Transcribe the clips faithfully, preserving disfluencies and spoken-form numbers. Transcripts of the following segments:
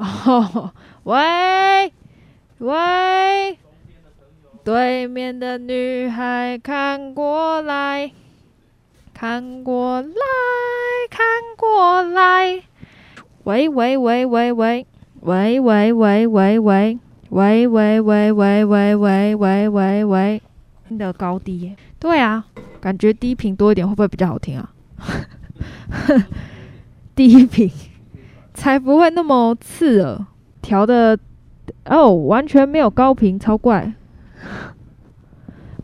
哦，喂喂，对面的女孩看过来，看过来，看过来。喂喂喂喂喂喂喂喂喂喂喂喂喂喂喂喂喂喂喂，听得高低耶？对啊，感觉低频多一点会不会比较好听啊？低频。才不会那么刺耳，调的哦，完全没有高频，超怪。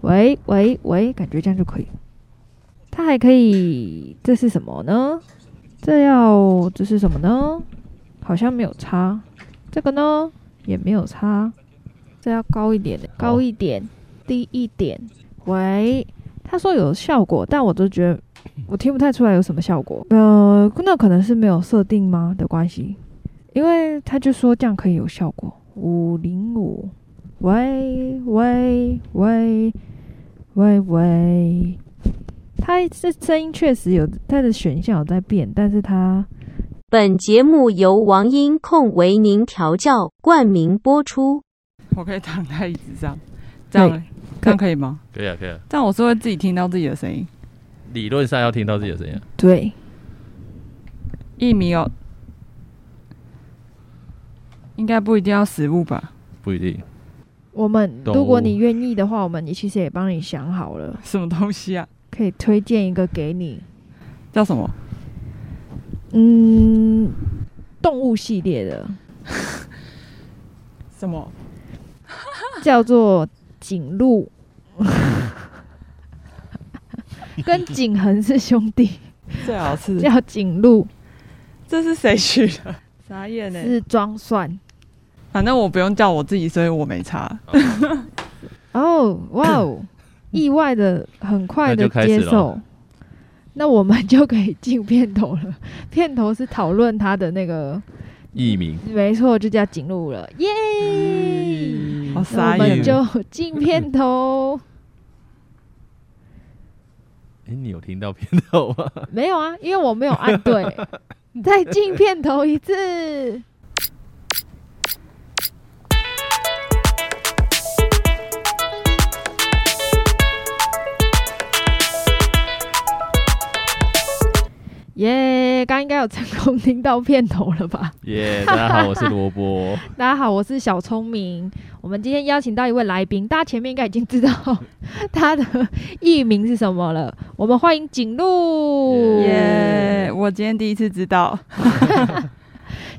喂喂喂，感觉这样就可以。它还可以，这是什么呢？这要这是什么呢？好像没有差。这个呢也没有差。这要高一点的，高一点，低一点。喂，他说有效果，但我都觉得。我听不太出来有什么效果，呃，那可能是没有设定吗的关系，因为他就说这样可以有效果。五零五，喂喂喂喂喂，他这声音确实有，他的选项有在变，但是他本节目由王音控为您调教冠名播出。我可以躺在椅子上，这样这样可以吗？可以啊，可以啊。但我是会自己听到自己的声音。理论上要听到自己的声音、啊。对，一米哦，应该不一定要实物吧？不一定。我们如果你愿意的话，我们其实也帮你想好了。什么东西啊？可以推荐一个给你，叫什么？嗯，动物系列的。什么？叫做颈鹿。跟景恒是兄弟，最好吃叫景路，这是谁取的？傻眼呢、欸？是装蒜，反正我不用叫我自己，所以我没差。哦哇哦，意外的很快的接受， 那, 那我们就可以进片头了。片头是讨论他的那个艺名，没错，就叫景路了，耶、yeah! 嗯！好傻眼，我们就进片头。哎、欸，你有听到片头吗？没有啊，因为我没有按对。你再进片头一次。耶，刚应该有成功听到片头了吧？耶、yeah, ，大家好，我是萝卜。大家好，我是小聪明。我们今天邀请到一位来宾，大家前面应该已经知道他的艺名是什么了。我们欢迎景路，耶、yeah, ！我今天第一次知道，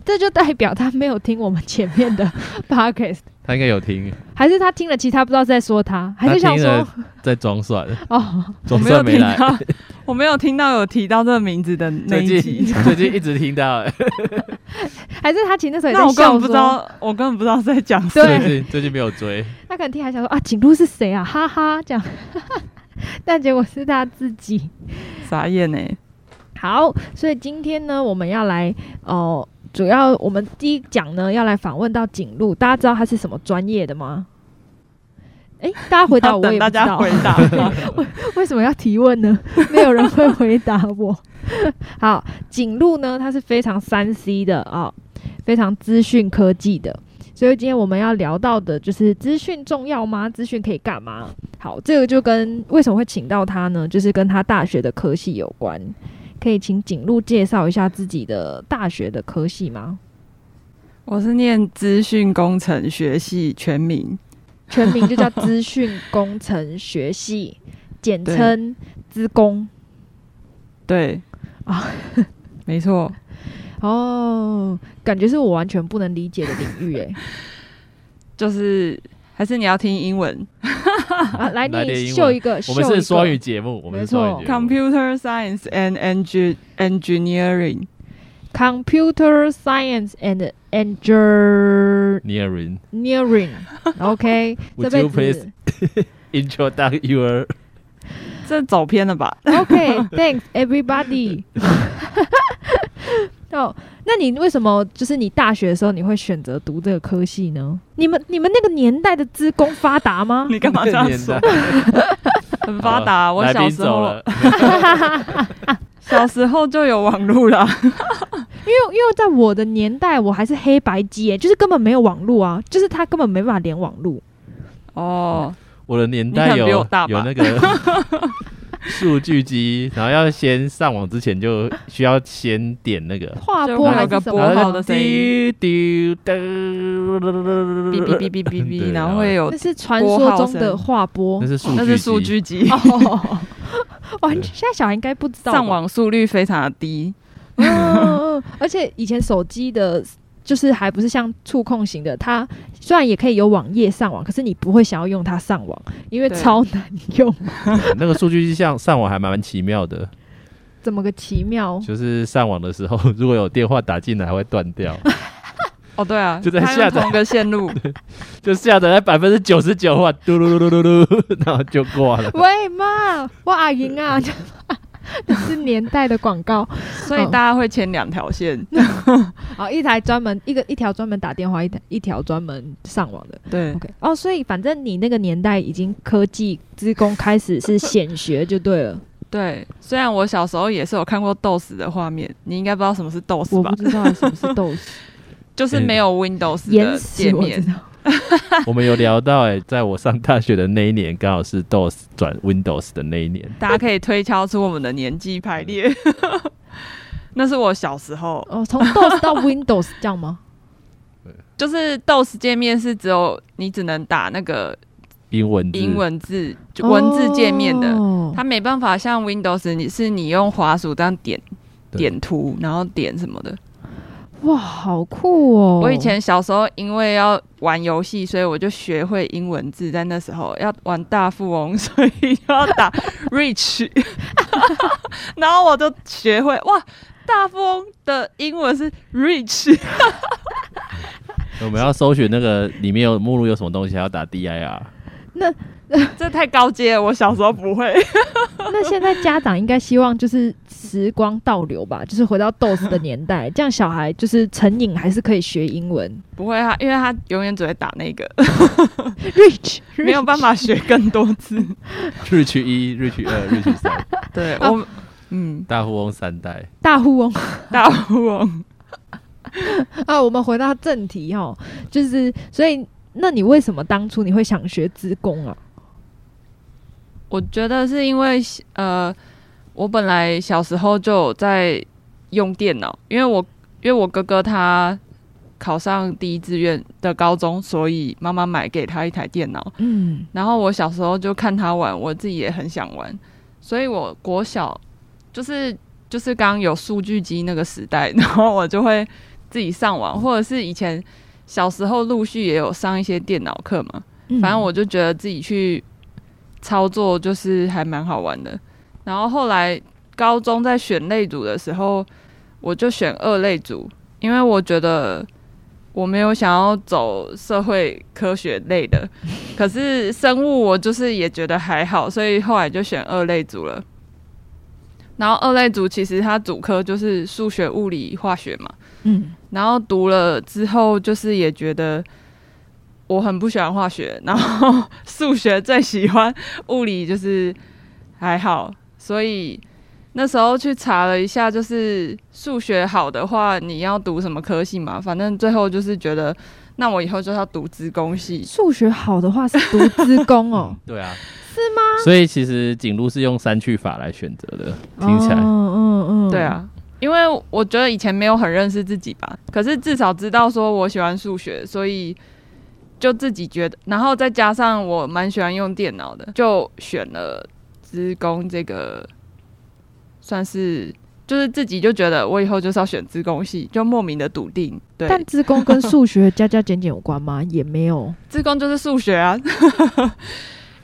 这就代表他没有听我们前面的 podcast。他应该有听，还是他听了，其实他不知道在说他，还是想说在装蒜哦，装蒜没来。我没有听到有提到这个名字的那一集，最近, 最近一直听到、欸，还是他其实那时候也在笑說，那我根本不知道，我根本不知道是在讲什么。最近最近没有追，他可能听还想说啊，景路是谁啊？哈哈，这样，但结果是他自己，傻眼哎、欸。好，所以今天呢，我们要来哦、呃，主要我们第一讲呢要来访问到景路，大家知道他是什么专业的吗？哎、欸，大家回答我，我也不知道。回答为什么要提问呢？没有人会回答我。好，景路呢，它是非常 三 C 的啊、哦，非常资讯科技的。所以今天我们要聊到的就是资讯重要吗？资讯可以干嘛？好，这个就跟为什么会请到他呢？就是跟他大学的科系有关。可以请景路介绍一下自己的大学的科系吗？我是念资讯工程学系，全名。全名就叫资讯工程学系，简称资工。对啊，没错。哦，感觉是我完全不能理解的领域哎。就是还是你要听英文？啊、来，你秀一个。我们是双语节目，我们是双语节目。Computer Science and Engineering。Computer Science and Engineering. Nearing. Okay. Would you please introduce your? 这走偏了吧 ？Okay. Thanks, everybody. 哦，那你为什么就是你大学的时候你会选择读这个科系呢？你们你们那个年代的资工发达吗？你干嘛这样说？很发达、啊，我小时候。小时候就有网路啦因为因为在我的年代我还是黑白机、欸、就是根本没有网路啊，就是它根本没办法连网路。哦，我的年代有有那个数据机，然后要先上网之前就需要先点那个划拨还是什么，然后就滴滴滴哔哔哔哔哔，然后会有那是传说中的划拨，那是数据机，那是数据机。哦，哇，现在小孩应该不知道，上网速率非常的低。嗯，而且以前手机的。就是还不是像触控型的，它虽然也可以有网页上网，可是你不会想要用它上网，因为超难用。那个数据像上网还蛮奇妙的。怎么个奇妙？就是上网的时候，如果有电话打进来，还会断掉。哦，对啊，就在下载同个线路，就下载在百分之九十九啊，嘟噜噜噜噜，然后就挂了。喂妈，我阿莹啊。这是年代的广告，所以大家会牵两条线。好，一台专门一个一条专门打电话，一台一条专门上网的。对， OK。哦，所以反正你那个年代已经科技之工开始是显学就对了。对，虽然我小时候也是有看过 D O S 的画面，你应该不知道什么是 D O S 吧？我不知道什么是 D O S， 就是没有 Windows 的界面。我们有聊到哎、欸，在我上大学的那一年，刚好是 D O S 转 Windows 的那一年，大家可以推敲出我们的年纪排列。那是我小时候哦，从 D O S 到 Windows 这样吗？就是 D O S 界面是只有你只能打那个英文字英文字就文字界面的，哦、它没办法像 Windows 你是你用滑鼠这样点点图，然后点什么的。哇，好酷哦！我以前小时候因为要玩游戏，所以我就学会英文字。在那时候要玩大富翁，所以要打 Rich， 然后我就学会哇，大富翁的英文是 Rich 。我们要搜寻那个里面有目录有什么东西，还要打 dir。那这太高阶了，我小时候不会。那现在家长应该希望就是时光倒流吧，就是回到 D O S 的年代，这样小孩就是成瘾还是可以学英文。不会啊，因为他永远只会打那个Rich， 没有办法学更多字。Rich 一 ，Rich 二 ，Rich 三。对，啊、我嗯，大富翁三代，大富翁，大富翁。啊，我们回到正题哈，就是所以。那你为什么当初你会想学资工啊？我觉得是因为呃，我本来小时候就有在用电脑，因为我因为我哥哥他考上第一志愿的高中，所以妈妈买给他一台电脑。嗯，然后我小时候就看他玩，我自己也很想玩，所以我国小就是就是刚刚有数据机那个时代，然后我就会自己上网，或者是以前。小时候陆续也有上一些电脑课嘛、嗯、反正我就觉得自己去操作就是还蛮好玩的，然后后来高中在选类组的时候我就选二类组，因为我觉得我没有想要走社会科学类的，可是生物我就是也觉得还好，所以后来就选二类组了。然后二类组其实它主科就是数学、物理、化学嘛，嗯，然后读了之后就是也觉得我很不喜欢化学，然后数学最喜欢，物理就是还好，所以那时候去查了一下，就是数学好的话你要读什么科系嘛，反正最后就是觉得那我以后就要读资工系。数学好的话是读资工哦？对啊。是吗？所以其实景路是用删去法来选择的，听起来，嗯嗯，对啊，因为我觉得以前没有很认识自己吧，可是至少知道说我喜欢数学，所以就自己觉得，然后再加上我蛮喜欢用电脑的，就选了资工这个，算是就是自己就觉得我以后就是要选资工系，就莫名的笃定。对，但资工跟数学加加减减有关吗？也没有，资工就是数学啊。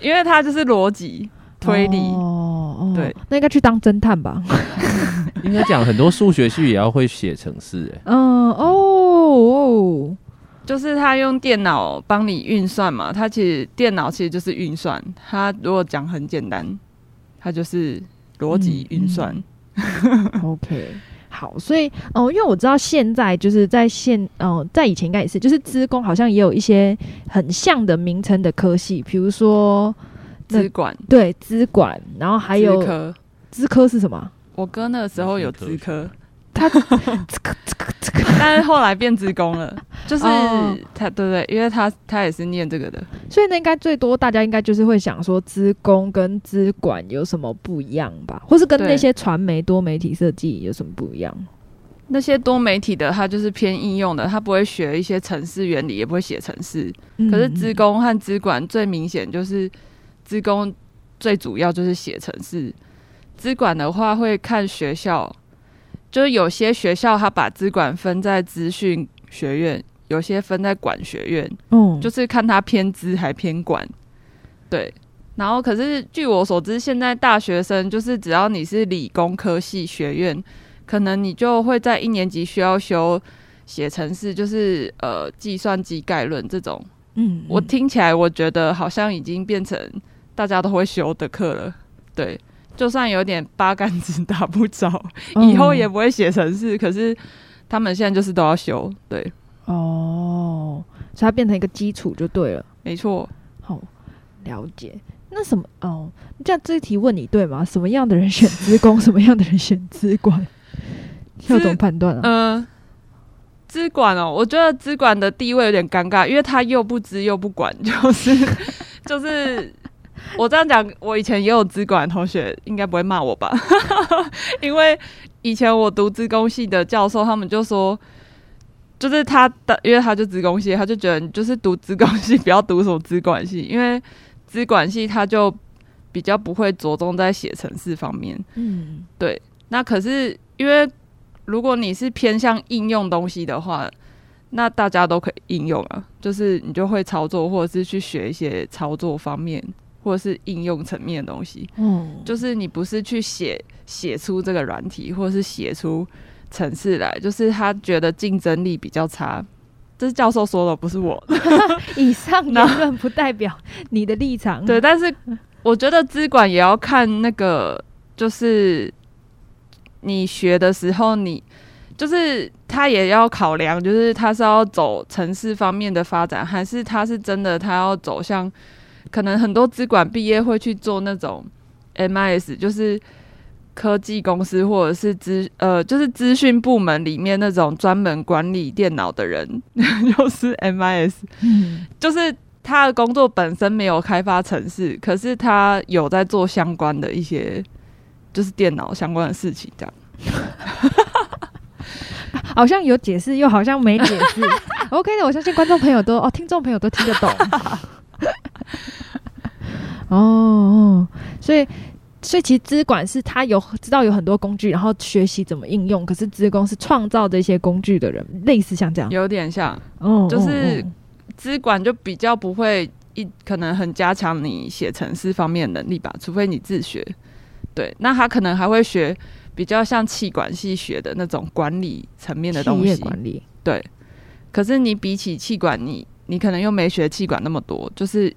因为他就是逻辑推理、哦、对、哦、那应该去当侦探吧。应该讲很多数学系也要会写程式、欸、嗯哦哦，就是他用电脑帮你运算嘛，他其实电脑其实就是运算，他如果讲很简单他就是逻辑运算、嗯嗯、OK 好，所以哦、呃，因为我知道现在就是在现、呃、在以前应该也是，就是资工好像也有一些很像的名称的科系，比如说资管，对，资管，然后还有资科，资科是什么？我哥那个时候有资科，他但是后来变职工了，就是他、oh. 对不对？因为他他也是念这个的，所以那应该最多大家应该就是会想说，资工跟资管有什么不一样吧？或是跟那些传媒多媒体设计有什么不一样？那些多媒体的他就是偏应用的，他不会学一些程式原理，也不会写程式、嗯。可是资工和资管最明显就是资工最主要就是写程式，资管的话会看学校。就是有些学校他把资管分在资讯学院，有些分在管学院，嗯，就是看他偏资还偏管，对。然后可是据我所知，现在大学生就是只要你是理工科系学院，可能你就会在一年级需要修写程式，就是呃计算机概论这种，嗯，我听起来我觉得好像已经变成大家都会修的课了，对。就算有点八竿子打不着，以后也不会写程式、嗯。可是他们现在就是都要修，对。哦，所以它变成一个基础就对了。没错，好、哦、了解。那什么哦，这样这题问你对吗？什么样的人选资工，什么样的人选资管？要怎么判断啊？呃，资管哦，我觉得资管的地位有点尴尬，因为他又不知又不管，就是就是。我这样讲，我以前也有资管同学，应该不会骂我吧？因为以前我读资工系的教授，他们就说，就是他的，因为他就资工系，他就觉得你就是读资工系，不要读什么资管系，因为资管系他就比较不会着重在写程式方面。嗯，对。那可是因为如果你是偏向应用东西的话，那大家都可以应用啊，就是你就会操作，或者是去学一些操作方面。或是应用层面的东西、嗯、就是你不是去写写出这个软体或是写出程式来，就是他觉得竞争力比较差，这是教授说的，不是我以上言论不代表你的立场。对，但是我觉得资管也要看那个，就是你学的时候你就是他也要考量，就是他是要走程式方面的发展，还是他是真的他要走向可能很多资管毕业会去做那种 M I S， 就是科技公司或者是资呃就是资讯部门里面那种专门管理电脑的人，就是 M I S，、嗯、就是他的工作本身没有开发程式，可是他有在做相关的一些就是电脑相关的事情，这样。好像有解释，又好像没解释。OK 的，我相信观众朋友都哦，听众朋友都听得懂。哦，所以所以其实资管是他有知道有很多工具，然后学习怎么应用，可是资工是创造这些工具的人，类似像这样，有点像，哦、就是资管就比较不会一可能很加强你写程式方面的能力吧，除非你自学。对，那他可能还会学比较像企管系学的那种管理层面的东西，企业管理。对，可是你比起企管，你你可能又没学企管那么多，就是。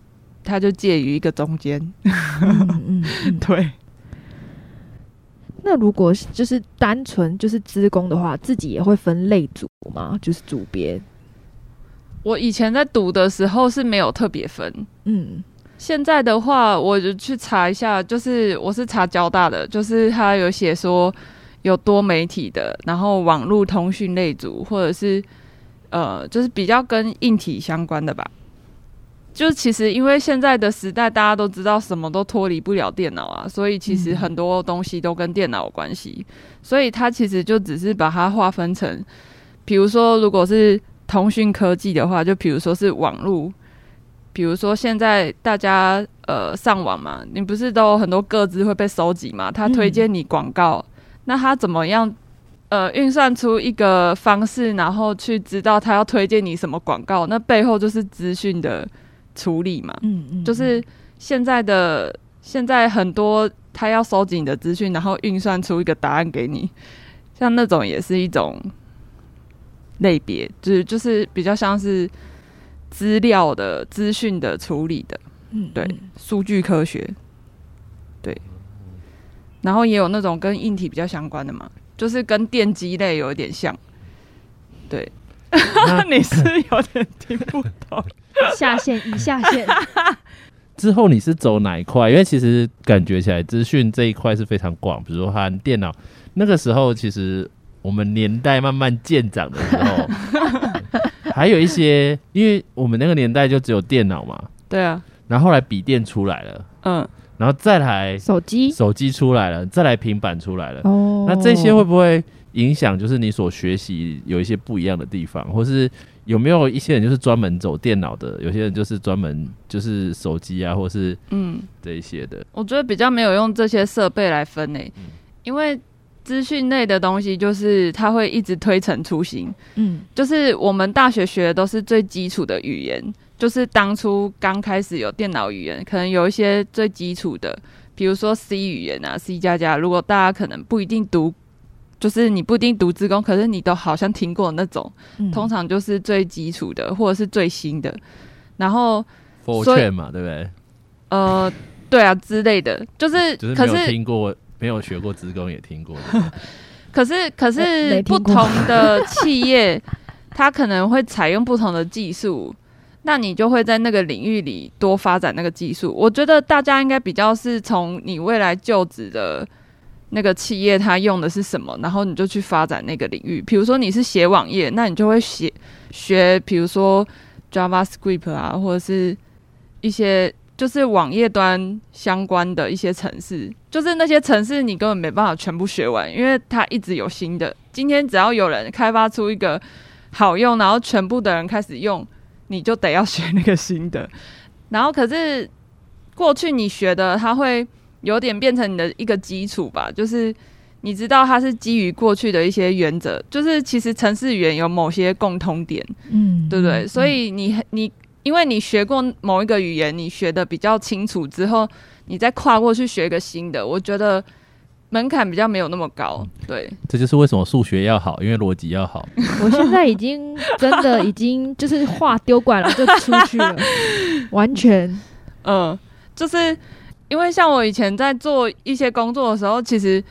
它就介于一个中间、嗯嗯嗯、对。那如果就是单纯就是资工的话，自己也会分类组吗？就是组别？我以前在读的时候是没有特别分，嗯，现在的话我就去查一下，就是我是查交大的，就是它有写说有多媒体的，然后网络通讯类组，或者是呃就是比较跟硬体相关的吧。就其实因为现在的时代大家都知道什么都脱离不了电脑啊，所以其实很多东西都跟电脑有关系、嗯、所以它其实就只是把它划分成，比如说如果是通讯科技的话，就比如说是网络，比如说现在大家呃上网嘛，你不是都有很多个资会被收集嘛，它推荐你广告、嗯、那它怎么样呃运算出一个方式，然后去知道它要推荐你什么广告，那背后就是资讯的处理嘛，嗯嗯嗯，就是现在的现在很多他要收集你的资讯，然后运算出一个答案给你，像那种也是一种类别，就是就是比较像是资料的资讯的处理的，嗯嗯，对，数据科学，对，然后也有那种跟硬体比较相关的嘛，就是跟电机类有一点像，对。你是有点听不懂下线一下线之后你是走哪一块？因为其实感觉起来资讯这一块是非常广，比如说和电脑那个时候，其实我们年代慢慢渐长的时候还有一些，因为我们那个年代就只有电脑嘛，对啊，然后后来笔电出来了，嗯，然后再来手机手机出来了，再来平板出来了，哦，那这些会不会影响就是你所学习有一些不一样的地方，或是有没有一些人就是专门走电脑的，有些人就是专门就是手机啊，或是嗯这一些的，我觉得比较没有用这些设备来分诶、欸嗯，因为资讯类的东西就是它会一直推陈出新，嗯，就是我们大学学的都是最基础的语言，就是当初刚开始有电脑语言，可能有一些最基础的，比如说 C 语言啊 C 加加，如果大家可能不一定读，就是你不一定读资工，可是你都好像听过那种、嗯、通常就是最基础的或者是最新的，然后 Fortran 嘛对不对，呃对啊之类的，就是就是没有听过，没有学过资工也听过可是可是不同的企业它可能会采用不同的技术，那你就会在那个领域里多发展那个技术。我觉得大家应该比较是从你未来就职的那个企业它用的是什么，然后你就去发展那个领域。比如说你是写网页，那你就会写学比如说 JavaScript 啊，或者是一些就是网页端相关的一些程式，就是那些程式你根本没办法全部学完，因为它一直有新的。今天只要有人开发出一个好用，然后全部的人开始用，你就得要学那个新的，然后可是过去你学的它会有点变成你的一个基础吧，就是你知道它是基于过去的一些原则，就是其实程式语言有某些共通点，嗯，对不对？所以你你因为你学过某一个语言，你学的比较清楚之后，你再跨过去学一个新的，我觉得门槛比较没有那么高，对，这就是为什么数学要好，因为逻辑要好。我现在已经真的已经就是话丢过来了就出去了，完全，嗯、呃，就是因为像我以前在做一些工作的时候，其实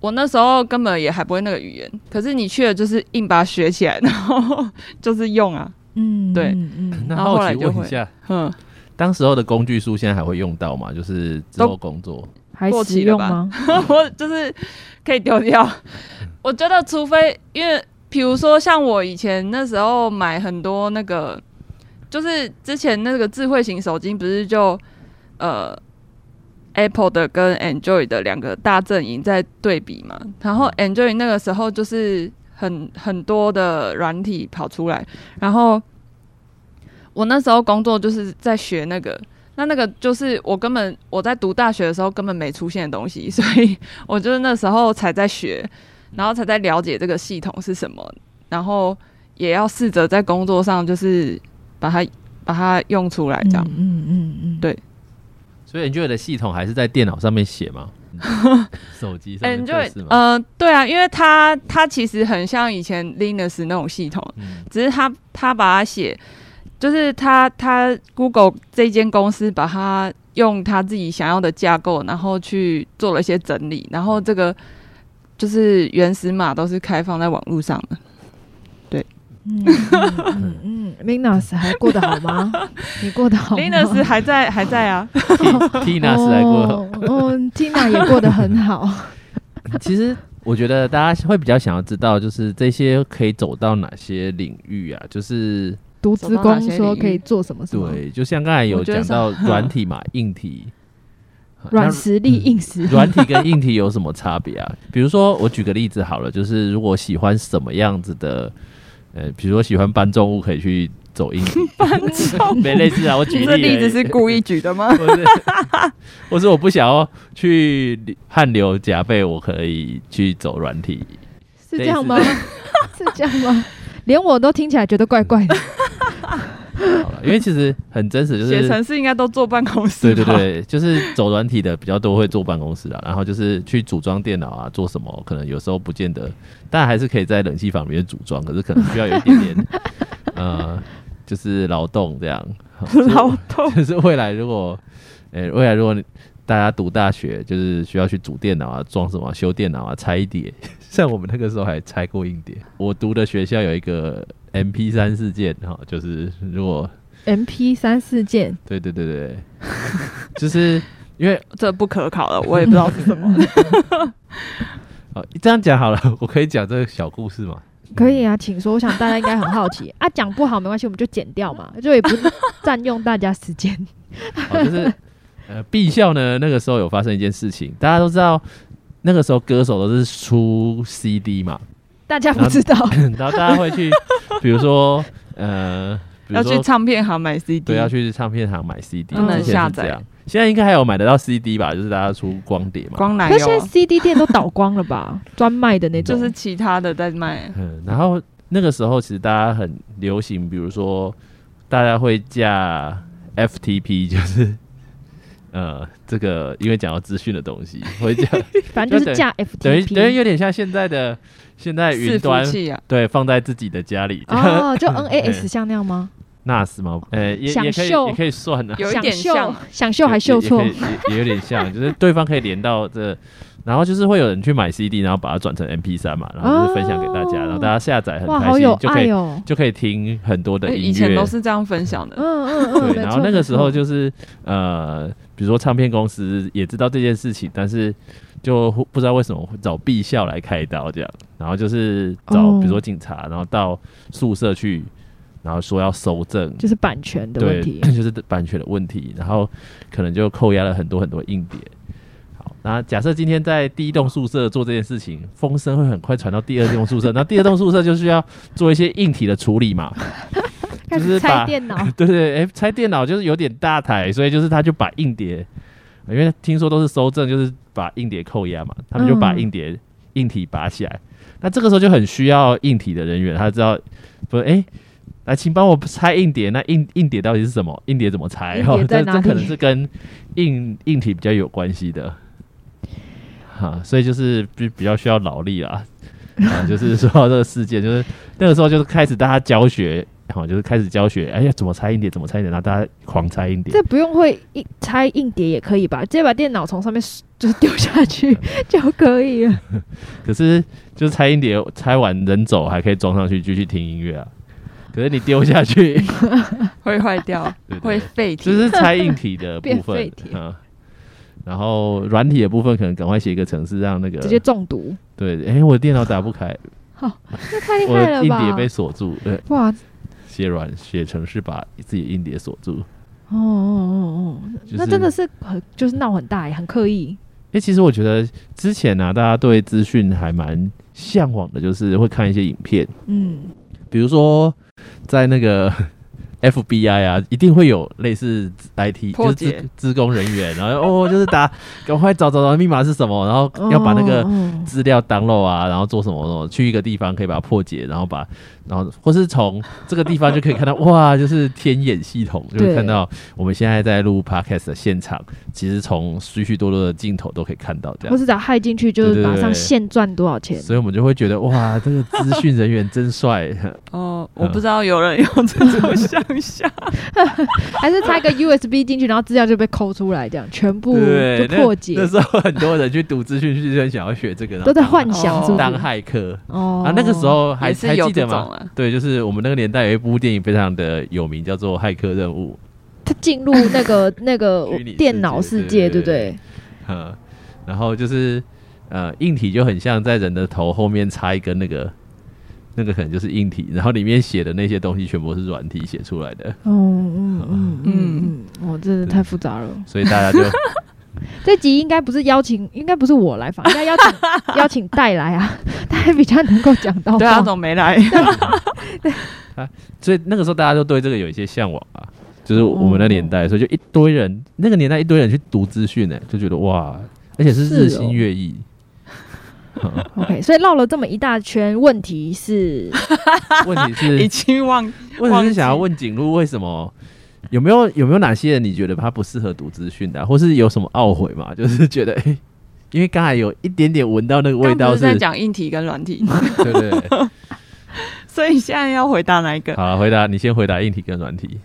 我那时候根本也还不会那个语言，可是你去了就是硬把它学起来，然后就是用啊，嗯，对，嗯、那好奇问一下，嗯，当时候的工具书现在还会用到吗？就是之后工作。还实用吗？我就是可以丢掉。我觉得，除非因为，比如说像我以前那时候买很多那个，就是之前那个智慧型手机不是就呃 Apple 的跟 Android 的两个大阵营在对比嘛？然后 Android 那个时候就是很很多的软体跑出来，然后我那时候工作就是在学那个。那那个就是我根本我在读大学的时候根本没出现的东西，所以我就是那时候才在学，然后才在了解这个系统是什么，然后也要试着在工作上就是把它把它用出来这样，嗯嗯嗯，对。所以 Android 的系统还是在电脑上面写吗？手机上面测试吗？Android, 呃，对啊，因为它它其实很像以前 Linus 那种系统，嗯、只是它它把它写。就是他，他 Google 这间公司把它用他自己想要的架构，然后去做了一些整理，然后这个就是原始码都是开放在网络上的。对，嗯嗯嗯 ，Linus 还过得好吗？你过得好吗 ？Linus 还在，还在啊。Tina 还过得好，嗯 ，Tina 也过得很好。其实我觉得大家会比较想要知道，就是这些可以走到哪些领域啊？就是。读资工说可以做什么什么，对，就像刚才有讲到软体嘛，硬体，软实力、硬实力，软体跟硬体有什么差别啊？比如说我举个例子好了，就是如果喜欢什么样子的，呃，比如说喜欢搬重物，可以去走硬体，搬重物没类似啊。我举例，这例子是故意举的吗？或是，或是我不想要去汗流浃背，我可以去走软体，是这样吗？是这样吗？连我都听起来觉得怪怪的。因为其实很真实，就是写程式应该都坐办公室吧，对对对，就是走软体的比较多会坐办公室啦，然后就是去组装电脑啊，做什么可能有时候不见得，但还是可以在冷气房里面组装，可是可能需要有一点点呃就是劳动这样，劳动就是未来如果、欸、未来如果大家读大学就是需要去组电脑啊，装什么、啊、修电脑啊，拆碟，像我们那个时候还拆过硬碟。我读的学校有一个 M P 三 事件、哦、就是如果 M P 三 事件，对对对对就是因为这不可考了，我也不知道是什么好，这样讲好了，我可以讲这个小故事吗？可以啊，请说，我想大家应该很好奇啊，讲不好没关系，我们就剪掉嘛，就也不占用大家时间。好，就是呃，毕校呢，那个时候有发生一件事情，大家都知道，那个时候歌手都是出 C D 嘛，大家不知道，然后, 然后大家会去，比如说呃比如说，要去唱片行买 C D， 对，要去唱片行买 C D， 不能下载。现在应该还有买得到 C D 吧？就是大家出光碟嘛，光奶油。可是现在 C D 店都倒光了吧？专卖的那种，就是其他的在卖。嗯，然后那个时候其实大家很流行，比如说大家会架 F T P， 就是呃这个因为讲到资讯的东西，会架，反正就是架 F T P， 等于等于有点像现在的现在云端伺服器啊，对，放在自己的家里。哦，就 N A S 像那样吗？N A S 吗？呃，也也可以，也可以算啊，有一点像，想秀还秀错，也有点像，就是对方可以连到这，然后就是会有人去买 C D， 然后把它转成 M P 三 嘛，然后就是分享给大家，哦、然后大家下载很开心，哦、就可以就可以听很多的音乐。以前都是这样分享的，嗯嗯嗯。对，然后那个时候就是呃，比如说唱片公司也知道这件事情，但是就不知道为什么找毕校来开刀这样，然后就是找比如说警察，哦、然后到宿舍去。然后说要搜证，就是版权的问题，对，就是版权的问题。然后可能就扣押了很多很多硬碟。好，那假设今天在第一栋宿舍做这件事情，风声会很快传到第二栋宿舍，那第二栋宿舍就需要做一些硬体的处理嘛，就是把拆电脑，对 对, 對、欸，拆电脑就是有点大台，所以就是他就把硬碟，因为听说都是搜证，就是把硬碟扣押嘛，他们就把硬碟、嗯、硬体拔起来。那这个时候就很需要硬体的人员，他知道不？哎、欸。来，请帮我拆硬碟。那硬硬碟到底是什么？硬碟怎么拆？哦，这这可能是跟硬硬体比较有关系的，哈、啊，所以就是比比较需要劳力啦。啊，就是说到这个事件，就是那个时候就是开始大家教学，啊、就是开始教学，哎呀，怎么拆硬碟，怎么拆硬碟，然后大家狂拆硬碟。这不用会拆硬碟也可以吧？直接把电脑从上面就是丢下去就可以了。可是就是拆硬碟，拆完人走还可以装上去继续听音乐啊。可是你丢下去会坏掉，對對對，会废体，就是拆硬体的部分變廢體、啊、然后软体的部分可能赶快写一个程式让那个直接中毒。对，哎、欸，我的电脑打不开，好、哦，那太厉害了吧！我的硬碟被锁住，对，哇，写软写程式把自己硬碟锁住。哦哦哦哦，就是、那真的是很就是闹很大耶，很刻意。哎、欸，其实我觉得之前啊，大家对资讯还蛮向往的，就是会看一些影片，嗯，比如说。在那个 F B I 啊，一定会有类似 I T 就是资工人员，然后哦，就是打赶快找找找密码是什么，然后要把那个资料 download 啊，然后做什么什么，去一个地方可以把它破解，然后把然后或是从这个地方就可以看到哇，就是天眼系统，就看到我们现在在录 podcast 的现场，其实从许许多多的镜头都可以看到这样，或是只要害进去就是马上现赚多少钱，对对对对，所以我们就会觉得哇，这个资讯人员真帅。哦，我不知道有人用这种想象，还是插个 U S B 进去，然后资料就被抠出来，这样全部就破解。那, 那时候很多人去读资讯系，就想要学这个，都在幻想是不是当骇客。哦，啊，那个时候还是有这种啊。对，就是我们那个年代有一部电影非常的有名，叫做《骇客任务》，他进入那个那个电脑世界，对不对？嗯，然后就是呃，硬体就很像在人的头后面插一根那个。那个可能就是硬体，然后里面写的那些东西全部是软体写出来的。哦，嗯嗯嗯嗯，哦，真的太复杂了。所以大家就这集应该不是邀请，应该不是我来访，应该邀请邀请戴来啊，戴比较能够讲到话。对啊，总没来。对啊，所以那个时候大家都对这个有一些向往啊，就是我们那年代，哦、所以就一堆人，那个年代一堆人去读资讯呢，就觉得哇，而且是日新月异。OK， 所以绕了这么一大圈，问题是，问题是已经忘，问题是想要问景路为什么有没有有没有哪些人你觉得他不适合读资讯的、啊，或是有什么懊悔嘛？就是觉得，欸、因为刚才有一点点闻到那个味道是，刚不是在讲硬体跟软体，对不 对, 對？所以现在要回答哪一个？好了，回答你先回答硬体跟软体。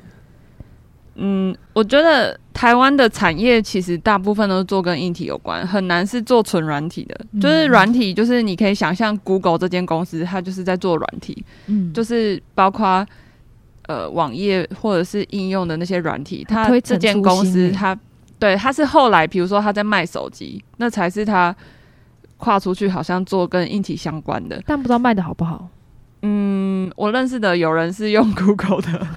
嗯，我觉得台湾的产业其实大部分都是做跟硬体有关，很难是做纯软体的。嗯、就是软体，就是你可以想象 Google 这间公司，它就是在做软体，嗯，就是包括呃网页或者是应用的那些软体。它这间公司它，它对它是后来，比如说它在卖手机，那才是它跨出去好像做跟硬体相关的，但不知道卖的好不好。嗯，我认识的有人是用 Google 的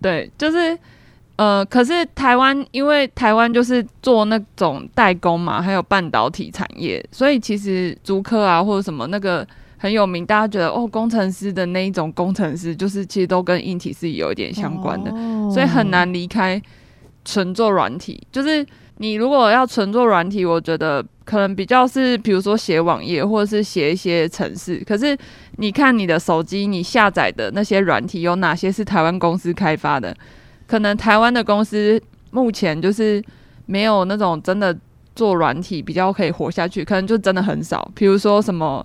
对，就是呃，可是台湾因为台湾就是做那种代工嘛，还有半导体产业，所以其实竹科啊或者什么那个很有名，大家觉得哦，工程师的那一种工程师，就是其实都跟硬体是有一点相关的，哦、所以很难离开纯做软体。就是你如果要纯做软体，我觉得可能比较是，比如说写网页或者是写一些程式。可是你看你的手机，你下载的那些软体有哪些是台湾公司开发的？可能台湾的公司目前就是没有那种真的做软体比较可以活下去，可能就真的很少。比如说什么，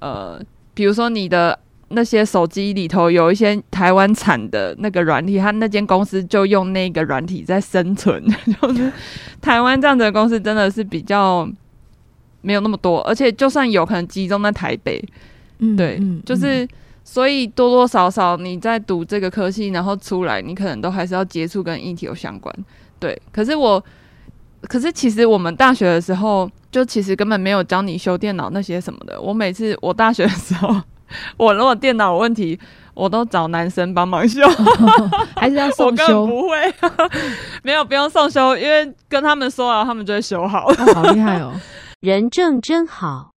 呃，比如说你的那些手机里头有一些台湾产的那个软体，他那间公司就用那个软体在生存，就是台湾这样子的公司真的是比较没有那么多，而且就算有可能集中在台北，嗯、对、嗯，就是。嗯所以多多少少你在读这个科系然后出来你可能都还是要接触跟硬体有相关，对，可是我可是其实我们大学的时候就其实根本没有教你修电脑那些什么的，我每次我大学的时候我如果电脑有问题我都找男生帮忙修、哦、还是要送修我根本不会没有不用送修，因为跟他们说啊他们就会修好、哦、好厉害哦人证真好，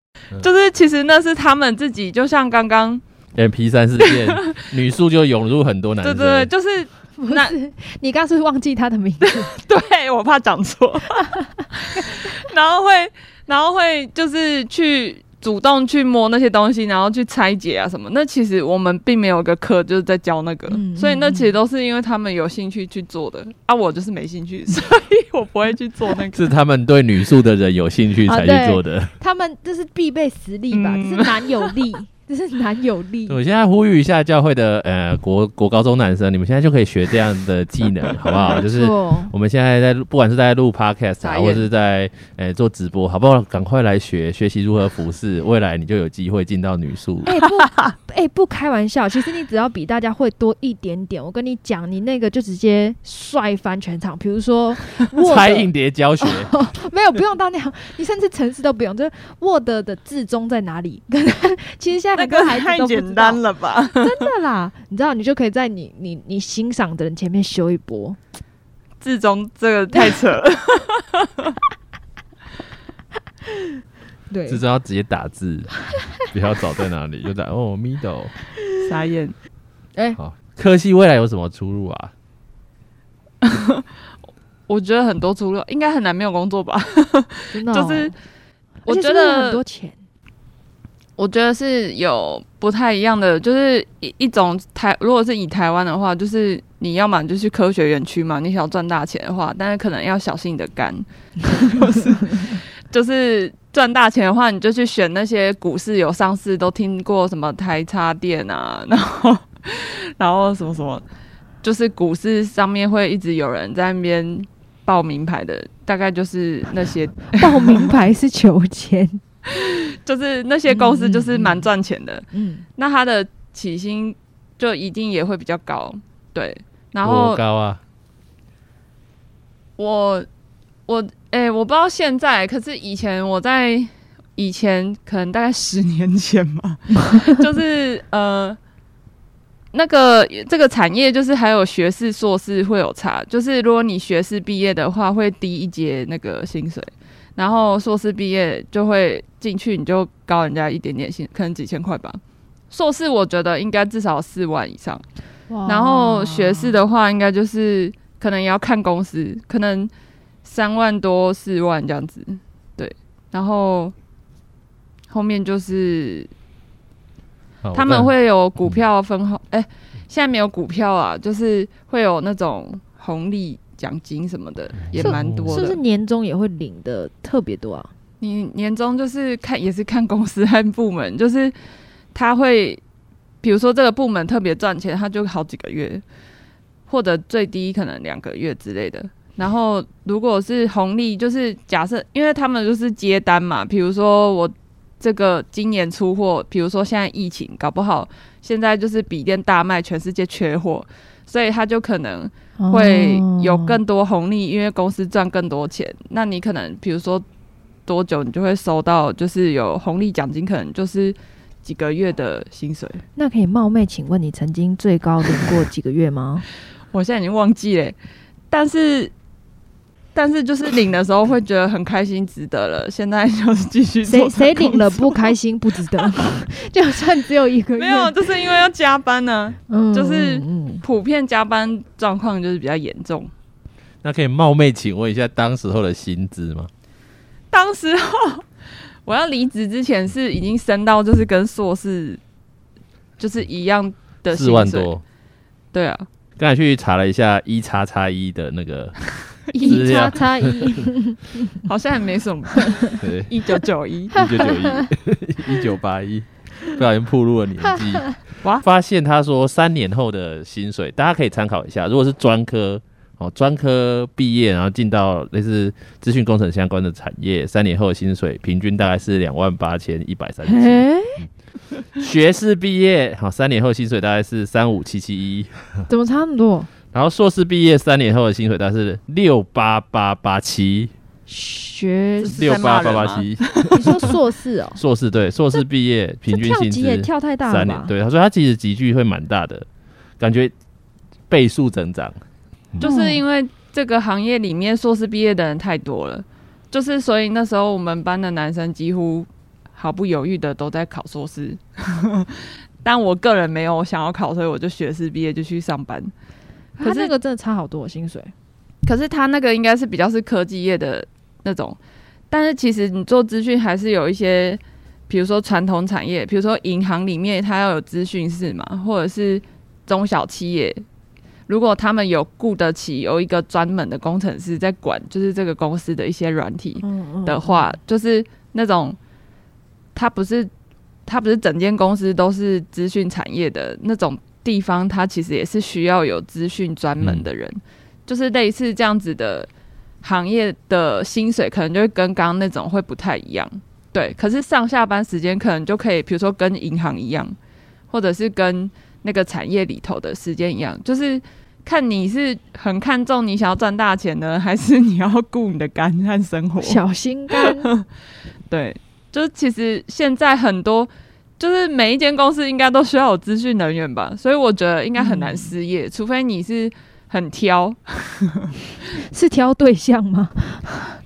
就是其实那是他们自己，就像刚刚M P 三 事件女宿就涌入很多男生对对对，就是那你刚是忘记他的名字对我怕讲错然后会然后会就是去主动去摸那些东西然后去拆解啊什么，那其实我们并没有一个课就是在教那个、嗯、所以那其实都是因为他们有兴趣去做的啊，我就是没兴趣所以我不会去做那个是他们对女宿的人有兴趣才去做的、啊、他们这是必备实力吧、嗯、这是男友力这是男友力。我现在呼吁一下教会的呃国国高中男生，你们现在就可以学这样的技能，好不好？就是我们现在在不管是在录 podcast 啊，或是在呃做直播，好不好？赶快来学学习如何服侍，未来你就有机会进到女宿。哎、欸、不，哎、欸、不开玩笑，其实你只要比大家会多一点点，我跟你讲，你那个就直接帅翻全场。比如说拆硬碟教学，哦、没有不用到那样，你甚至程式都不用，就是 Word 的字中在哪里？其实现在。那个太简单了吧真的啦，你知道你就可以在你你你欣赏的人前面修一波至中，这个太扯了对，至中要直接打字不要找在哪里就打哦 middle 傻眼。哎、欸，科系未来有什么出路啊我觉得很多出路，应该很难没有工作吧真的、哦、就是我觉得很多钱，我觉得是有不太一样的，就是一一种台，如果是以台湾的话，就是你要嘛就去科学园区嘛，你想要赚大钱的话，但是可能要小心你的肝，就是就是赚大钱的话，你就去选那些股市有上市，都听过什么台插电啊，然后然后什么什么，就是股市上面会一直有人在那边报名牌的，大概就是那些报名牌是求签。就是那些公司就是蛮赚钱的，嗯，嗯嗯那他的起薪就一定也会比较高，对。然后多高啊？我我哎、欸，我不知道现在，可是以前我在以前可能大概十年前嘛，就是呃，那个这个产业就是还有学士、硕士会有差，就是如果你学士毕业的话，会低一阶那个薪水。然后硕士毕业就会进去，你就高人家一点点薪，可能几千块吧。硕士我觉得应该至少四万以上，然后学士的话应该就是可能也要看公司，可能三万多四万这样子，对。然后后面就是他们会有股票分红，哎、嗯欸，现在没有股票啊，就是会有那种红利。奖金什么的也蛮多的，是不是年终也会领的特别多啊？你年终就是看也是看公司和部门，就是他会比如说这个部门特别赚钱，他就好几个月，或者最低可能两个月之类的。然后如果是红利，就是假设因为他们就是接单嘛，比如说我这个今年出货，比如说现在疫情搞不好，现在就是笔电大卖，全世界缺货。所以他就可能会有更多红利，因为公司赚更多钱。那你可能比如说多久你就会收到，就是有红利奖金，可能就是几个月的薪水。那可以冒昧请问你曾经最高领过几个月吗？我现在已经忘记了，但是但是就是领的时候会觉得很开心，值得了。现在就是继续做。谁谁领了不开心不值得？就算只有一个月，没有，就是因为要加班呢、啊嗯，就是普遍加班状况就是比较严重。那可以冒昧请问一下当时候的薪资吗？当时候我要离职之前是已经升到就是跟硕士就是一样的薪水，四万多。对啊，刚才去查了一下一叉叉一的那个一叉叉一，好像也没什么。一九九一，一九九一，一九八一，不小心暴露了年纪。发现他说三年后的薪水，大家可以参考一下。如果是专科。哦，专科毕业，然后进到类似资讯工程相关的产业，三年后的薪水平均大概是两万八千一百三十七。学士毕业，好，三年后薪水大概是三五七七一，怎么差那么多？然后硕士毕业，三年后的薪水大概是六八八八七。学六八八八七，你说硕士哦？硕士对，硕士毕业平均薪资也跳太大了吧？对，所以他其实集聚会蛮大的，感觉倍数增长。就是因为这个行业里面硕士毕业的人太多了，就是所以那时候我们班的男生几乎毫不犹豫的都在考硕士，但我个人没有想要考，所以我就学士毕业就去上班。可是他那个真的差好多薪水，可是他那个应该是比较是科技业的那种，但是其实你做资讯还是有一些，比如说传统产业，比如说银行里面它要有资讯室嘛，或者是中小企业。如果他们有雇得起有一个专门的工程师在管，就是这个公司的一些软体的话，嗯嗯、就是那种他不是他不是整间公司都是资讯产业的那种地方，他其实也是需要有资讯专门的人、嗯，就是类似这样子的行业的薪水可能就会跟刚刚那种会不太一样，对。可是上下班时间可能就可以，比如说跟银行一样，或者是跟那个产业里头的时间一样，就是。看你是很看重你想要赚大钱呢，还是你要顾你的肝和生活？小心肝。对，就是其实现在很多，就是每一间公司应该都需要有资讯人员吧，所以我觉得应该很难失业，嗯、除非你是很挑，是挑对象吗？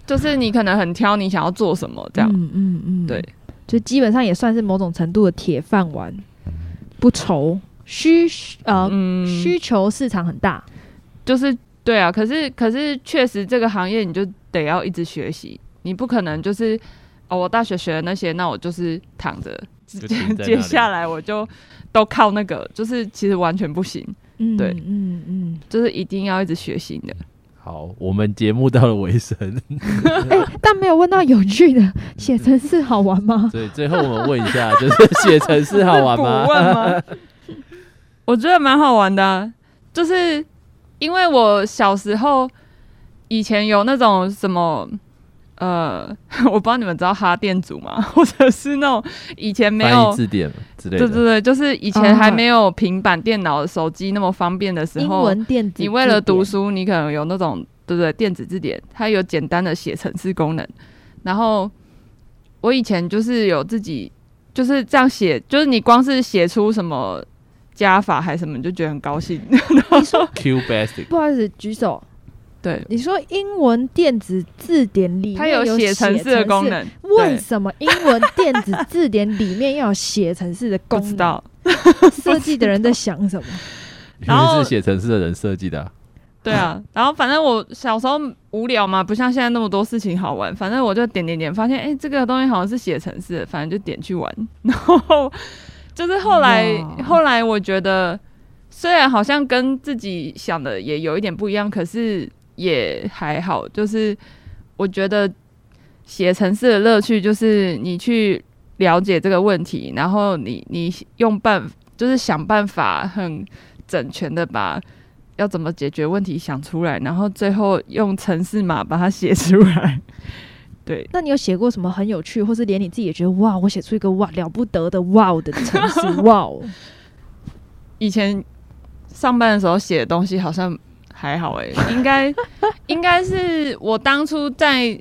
就是你可能很挑你想要做什么这样，嗯嗯嗯，对，就基本上也算是某种程度的铁饭碗，不愁。需呃、嗯、需求市场很大，就是对啊，可是可是确实这个行业你就得要一直学习，你不可能就是哦，我大学学的那些，那我就是躺着，接下来我就都靠那个，就是其实完全不行，嗯、对，嗯嗯，就是一定要一直学习的。好，我们节目到了尾声、欸，但没有问到有趣的写程式好玩吗？对，最后我们问一下，就是写程式好玩吗？问吗？我觉得蛮好玩的、啊，就是因为我小时候以前有那种什么，呃，我不知道你们知道哈电组吗？或者是那种以前没有翻译字典之类的，对对对，就是以前还没有平板电脑、手机那么方便的时候，英文电子，你为了读书，你可能有那种对不对电子字典，它有简单的写程式功能。然后我以前就是有自己就是这样写，就是你光是写出什么。加法还什么就觉得很高兴。你说 Q Basic， 不好意思，举手。对，你说英文电子字典里面它有写程式的功能，为什么英文电子字典里面要有写程式的功能？不知道设计的人在想什么？因为是写程式的人设计的、啊。对啊，然后反正我小时候无聊嘛，不像现在那么多事情好玩，反正我就点点点，发现哎、欸，这个东西好像是写程式的，反正就点去玩，然后。就是后来， wow. 后来我觉得，虽然好像跟自己想的也有一点不一样，可是也还好。就是我觉得写程式的乐趣就是你去了解这个问题，然后你你用办就是想办法很整全的把要怎么解决问题想出来，然后最后用程式码把它写出来。对，那你有写过什么很有趣，或是连你自己也觉得哇，我写出一个哇了不得的哇的程式哇？以前上班的时候写的东西好像还好哎、欸，应该应该是我当初在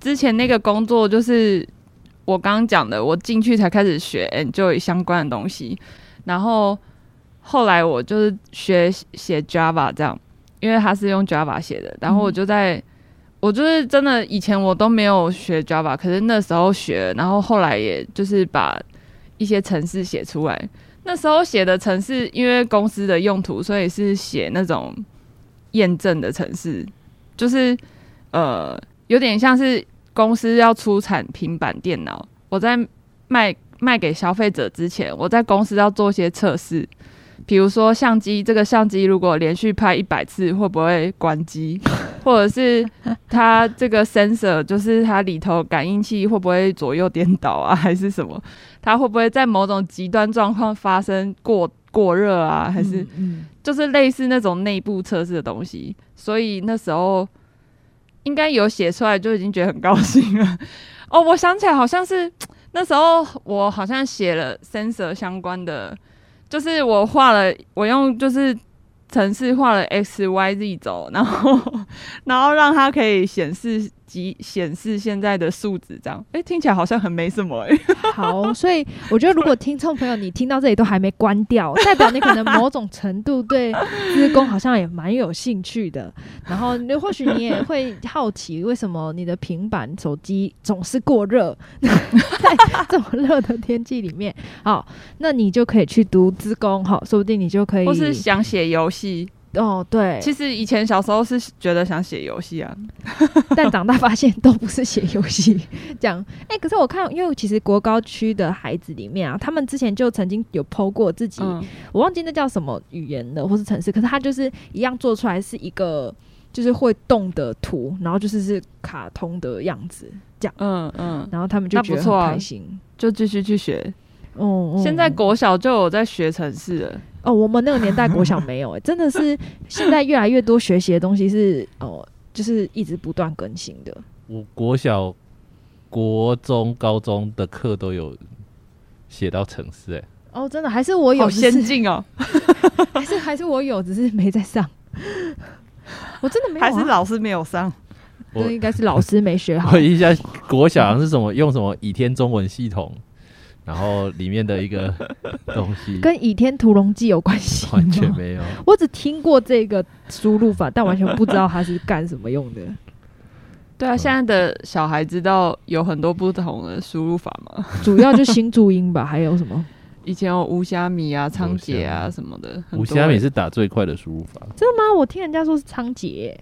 之前那个工作就是我刚刚讲的，我进去才开始学 enjoy 相关的东西，然后后来我就是学写 Java 这样，因为它是用 Java 写的，然后我就在、嗯、我就是真的以前我都没有学 Java， 可是那时候学，然后后来也就是把一些程式写出来，那时候写的程式因为公司的用途，所以是写那种验证的程式，就是呃有点像是公司要出产平板电脑，我在卖卖给消费者之前，我在公司要做些测试，比如说相机，这个相机如果连续拍一百次会不会关机，或者是它这个 sensor 就是它里头感应器会不会左右颠倒啊，还是什么，它会不会在某种极端状况发生过过热啊，还是、嗯嗯、就是类似那种内部测试的东西，所以那时候应该有写出来就已经觉得很高兴了。哦，我想起来好像是那时候我好像写了 sensor 相关的，就是我画了，我用就是程式画了 x y z 轴，然后然后让它可以显示及显示现在的数值这样。哎，听起来好像很没什么哎、欸。好，所以我觉得如果听众朋友你听到这里都还没关掉，代表你可能某种程度对资工好像也蛮有兴趣的。然后或许你也会好奇，为什么你的平板手机总是过热，在这么热的天气里面，好，那你就可以去读资工，好，说不定你就可以，或是想写游戏。哦，对，其实以前小时候是觉得想写游戏啊，但长大发现都不是写游戏这样。哎、欸，可是我看，因为其实国高区的孩子里面啊，他们之前就曾经有 po 过自己、嗯，我忘记那叫什么语言的或是程式，可是他就是一样做出来是一个就是会动的图，然后就是是卡通的样子这样。嗯嗯，然后他们就觉得很开心，啊、就继续去学。嗯, 嗯，现在国小就有在学程式了。哦，我们那个年代国小没有、欸、真的是现在越来越多学习的东西是哦，就是一直不断更新的。我国小、国中、高中的课都有写到程式、欸，哦，真的还是我有，好先进哦，还是还是我有，只是没在上。我真的没有、啊，还是老师没有上。我应该是老师没学好。我一下国小好像是什么用什么倚天中文系统。然后里面的一个东西跟《倚天屠龙记》有关系吗？完全没有，我只听过这个输入法，但完全不知道它是干什么用的。对啊，现在的小孩知道有很多不同的输入法吗？主要就新注音吧，还有什么？以前有无虾米啊、仓颉啊什么的。无虾米是打最快的输入法，真的吗？我听人家说是仓颉、欸，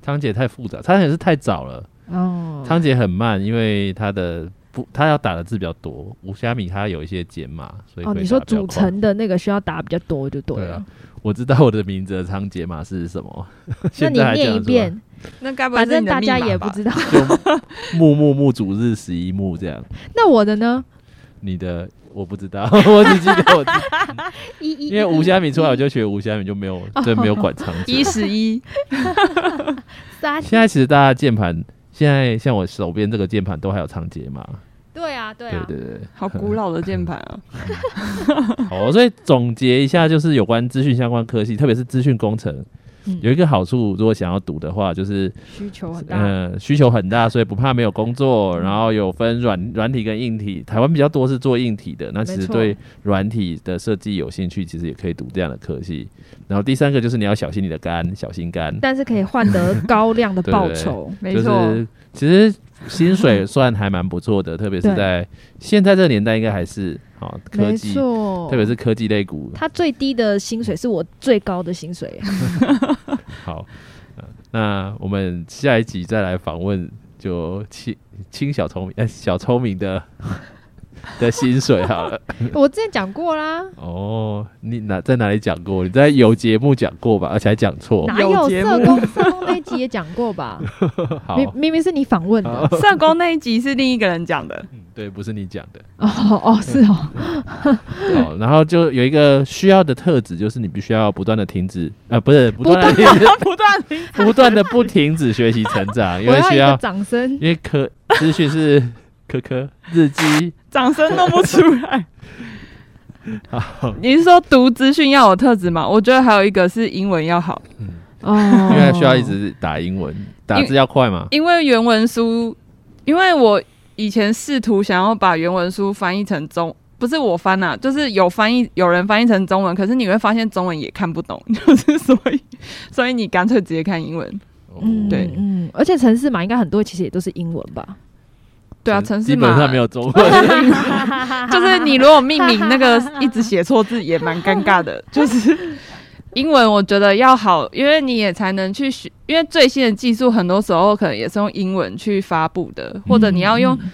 仓颉太复杂，仓颉是太早了哦，仓颉很慢，因为它的。不，他要打的字比较多。无虾米它有一些解码，所以可以打比较快。哦，你说组成的那个需要打比较多就对了。对啊，我知道我的名字的仓解码是什么。那你念一遍，那该不会是你的密码吧？反正大家也不知道。木木木主日十一木这样。那我的呢？你的我不知道，我只记得我自己。因为无虾米出来我就学无虾米，就没有真没有管仓。一十一。现在其实大家键盘。现在像我手边这个键盘都还有仓颉码，对啊，对啊，对对对，好古老的键盘啊。好，所以总结一下，就是有关资讯相关科系，特别是资讯工程、嗯，有一个好处，如果想要读的话，就是需求很大，呃，需求很大，所以不怕没有工作。然后有分软软体跟硬体，台湾比较多是做硬体的，那其实对软体的设计有兴趣，其实也可以读这样的科系。然后第三个就是你要小心你的肝，小心肝，但是可以换得高量的报酬。对对对，没错、就是，其实薪水算还蛮不错的，特别是在现在这个年代，应该还是哦，科技，特别是科技类股，它最低的薪水是我最高的薪水。好、呃，那我们下一集再来访问就清清小聪明、呃、小聪明的。的薪水好了，我之前讲过啦。哦，你哪在哪里讲过？你在有节目讲过吧，而且还讲错。哪有社工？社工那一集也讲过吧？好，明明是你访问的。社工那一集是另一个人讲的、嗯，对，不是你讲的。哦哦，是哦。哦，然后就有一个需要的特质，就是你必须要不断的停止，啊、呃，不是不断的停止，不断不断的不停止学习成长，因为需要掌声，因为科资讯是。科科日记掌声弄不出来。好，你是说读资讯要有特质吗？我觉得还有一个是英文要好，嗯、哦，因为需要一直打英文，打字要快嘛。因为原文书因为我以前试图想要把原文书翻译成中，不是我翻啊，就是有翻译有人翻译成中文，可是你会发现中文也看不懂，就是所以所以你干脆直接看英文。嗯，对，嗯，而且程式码应该很多其实也都是英文吧。对啊，程式码基本上没有中文就是你如果命名那个一直写错字也蛮尴尬的就是英文我觉得要好，因为你也才能去学，因为最新的技术很多时候可能也是用英文去发布的，或者你要用、嗯、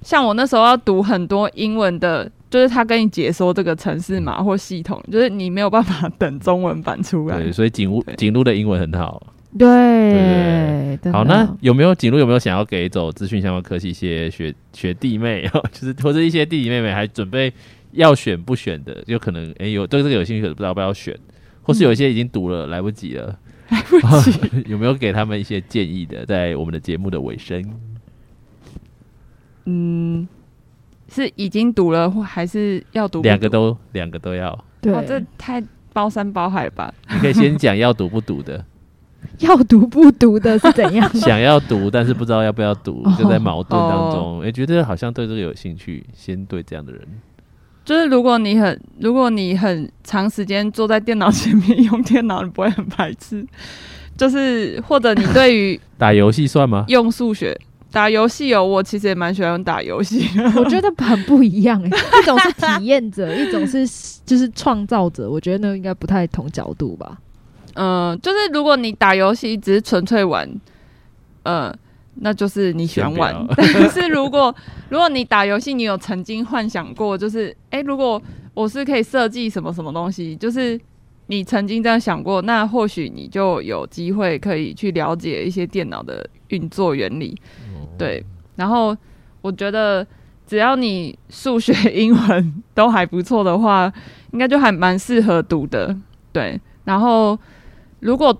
像我那时候要读很多英文的，就是他跟你解说这个程式码或系统，就是你没有办法等中文版出来。对，所以景路的英文很好。对， 对， 对， 对，好，那有没有景路有没有想要给走资讯相关科系一些 学, 学弟妹就是或者一些弟弟妹妹还准备要选不选的，就可能诶有对这个有兴趣可是不知道要不要选，或是有一些已经读了、嗯、来不及了来不及有没有给他们一些建议的，在我们的节目的尾声？嗯，是已经读了还是要读不读？两个都两个都要。对、哦、这太包山包海了吧你可以先讲要读不读的要读不读的是怎样想要读但是不知道要不要读就在矛盾当中、oh. 欸、觉得好像对这个有兴趣，先对这样的人，就是如果你很如果你很长时间坐在电脑前面用电脑，你不会很排斥，就是或者你对于打游戏算吗？用数学打游戏哦，我其实也蛮喜欢打游戏我觉得很不一样、欸、一种是体验者一种是就是创造者，我觉得那应该不太同角度吧。嗯、呃，就是如果你打游戏只是纯粹玩，呃，那就是你喜欢玩。但是如果如果你打游戏，你有曾经幻想过，就是哎、欸，如果我是可以设计什么什么东西，就是你曾经这样想过，那或许你就有机会可以去了解一些电脑的运作原理、哦。对，然后我觉得只要你数学、英文都还不错的话，应该就还蛮适合读的。对，然后。如果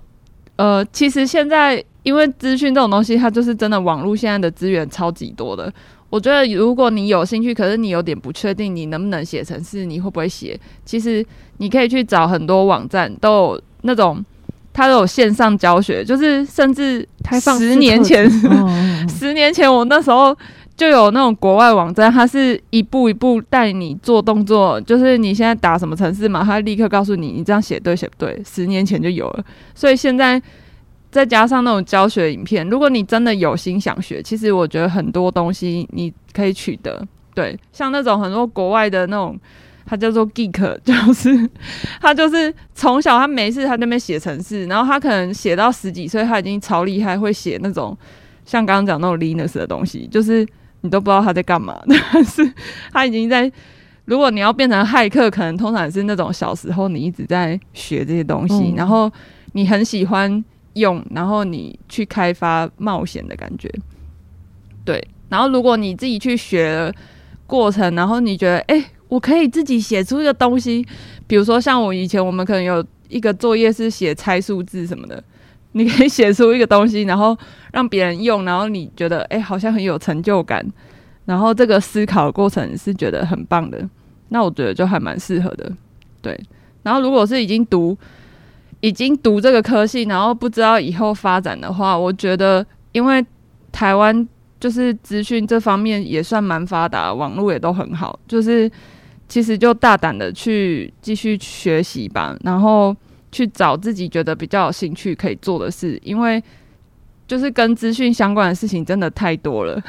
呃，其实现在因为资讯这种东西，它就是真的网络现在的资源超级多的。我觉得如果你有兴趣，可是你有点不确定你能不能写程式，你会不会写？其实你可以去找很多网站，都有那种它都有线上教学，就是甚至十年前，十年前我那时候就有那种国外网站，它是一步一步带你做动作，就是你现在打什么程式嘛，它立刻告诉你你这样写对写不对，十年前就有了。所以现在再加上那种教学影片，如果你真的有心想学，其实我觉得很多东西你可以取得。对，像那种很多国外的那种，他叫做 geek， 就是他就是从小他没事他在那边写程式，然后他可能写到十几岁他已经超厉害，会写那种像刚刚讲那种 Linux 的东西，就是你都不知道他在干嘛，但是他已经在，如果你要变成骇客，可能通常是那种小时候你一直在学这些东西、嗯、然后你很喜欢用，然后你去开发冒险的感觉。对，然后如果你自己去学了过程，然后你觉得哎、欸，我可以自己写出一个东西，比如说像我以前我们可能有一个作业是写拆数字什么的，你可以写出一个东西，然后让别人用，然后你觉得哎、欸，好像很有成就感，然后这个思考的过程是觉得很棒的，那我觉得就还蛮适合的。对，然后如果是已经读已经读这个科系，然后不知道以后发展的话，我觉得因为台湾就是资讯这方面也算蛮发达，网络也都很好，就是其实就大胆的去继续学习吧，然后去找自己觉得比较有兴趣可以做的事，因为就是跟资讯相关的事情真的太多了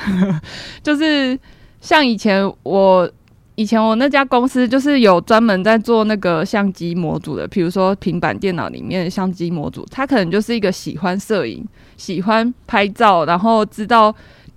就是像以前我以前我那家公司就是有专门在做那个相机模组的，比如说平板电脑里面的相机模组，他可能就是一个喜欢摄影喜欢拍照，然后知道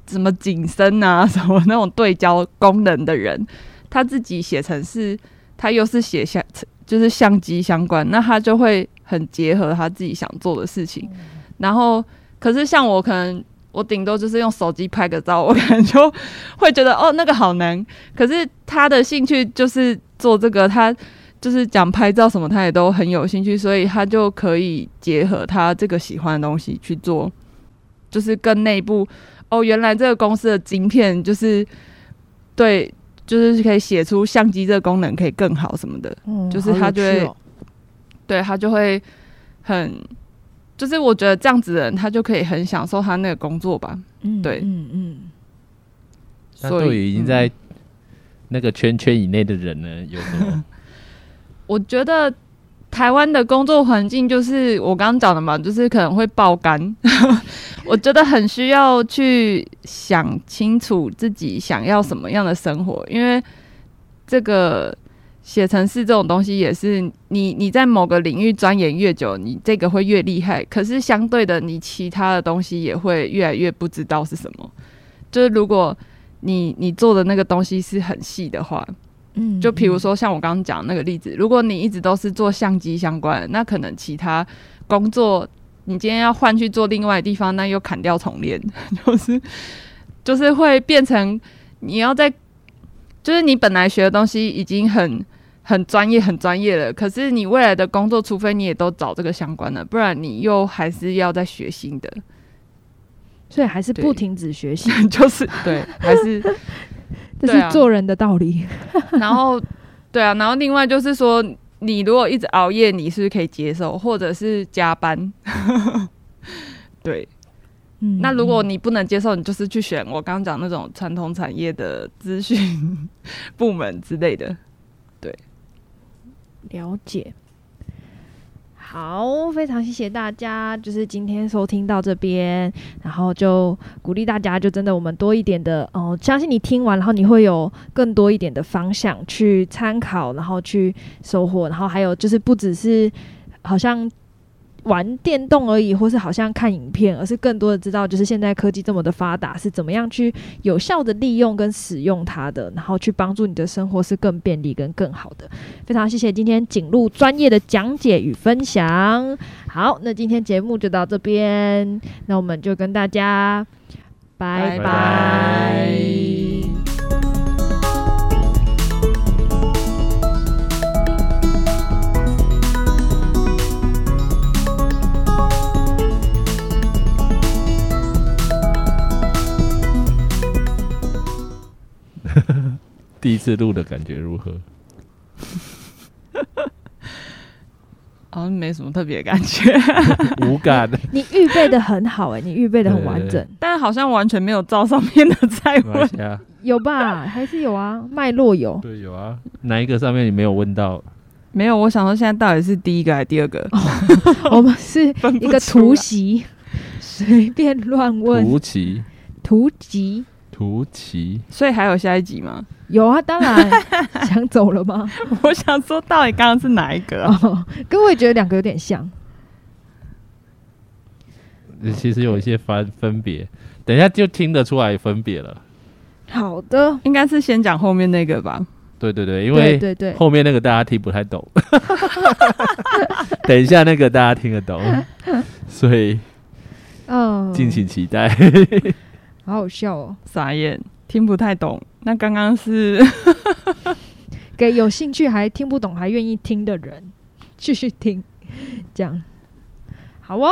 什么景深啊什么那种对焦功能的人，他自己写程式，他又是写下就是相机相关，那他就会很结合他自己想做的事情、嗯、然后可是像我可能我顶多就是用手机拍个照，我可能就会觉得哦那个好难，可是他的兴趣就是做这个，他就是讲拍照什么他也都很有兴趣，所以他就可以结合他这个喜欢的东西去做，就是跟内部哦原来这个公司的晶片就是对就是可以写出相机这个功能可以更好什么的、嗯、就是他就会、哦、对他就会很就是我觉得这样子的人他就可以很享受他那个工作吧。嗯、对，嗯嗯，那对于已经在那个圈圈以内的人呢，有什么？我觉得台湾的工作环境就是我刚刚讲的嘛，就是可能会爆肝。我觉得很需要去想清楚自己想要什么样的生活，因为这个写程式这种东西也是你你在某个领域钻研越久，你这个会越厉害，可是相对的你其他的东西也会越来越不知道是什么。就是如果你你做的那个东西是很细的话，嗯，就比如说像我刚刚讲那个例子，如果你一直都是做相机相关的，那可能其他工作你今天要换去做另外的地方，那又砍掉重练，就是就是会变成你要在，就是你本来学的东西已经很很专业很专业了，可是你未来的工作，除非你也都找这个相关的，不然你又还是要再学新的，所以还是不停止学习，就是对，还是。这是做人的道理、啊、然后对啊，然后另外就是说你如果一直熬夜你是不是可以接受，或者是加班。对、嗯、那如果你不能接受，你就是去选我刚刚讲那种传统产业的资讯部门之类的。对，了解。好，非常谢谢大家，就是今天收听到这边，然后就鼓励大家，就真的我们多一点的哦、呃，相信你听完，然后你会有更多一点的方向去参考，然后去收获，然后还有就是不只是好像玩电动而已，或是好像看影片，而是更多的知道就是现在科技这么的发达，是怎么样去有效的利用跟使用它的，然后去帮助你的生活是更便利跟更好的。非常谢谢今天景路专业的讲解与分享。好，那今天节目就到这边，那我们就跟大家拜拜。拜拜。第一次录的感觉如何？好像、哦、没什么特别感觉。无感。你预备的很好哎、欸，你预备的很完整，對對對，但好像完全没有照上面的在问。有吧？还是有啊，脉络有。对，有啊。哪一个上面你没有问到？没有，我想说现在到底是第一个还是第二个？我们是一个突袭，随便乱问。突袭。突袭。图奇，所以还有下一集吗？有啊，当然。想走了吗？我想说到底刚刚是哪一个、啊哦、跟我也觉得两个有点像，其实有一些分别，等一下就听得出来分别了。好的，应该是先讲后面那个吧。对对对，因为后面那个大家听不太懂。等一下那个大家听得懂，所以敬请期待。好好笑哦！傻眼，听不太懂。那刚刚是给有兴趣还听不懂还愿意听的人继续听，这样好哦。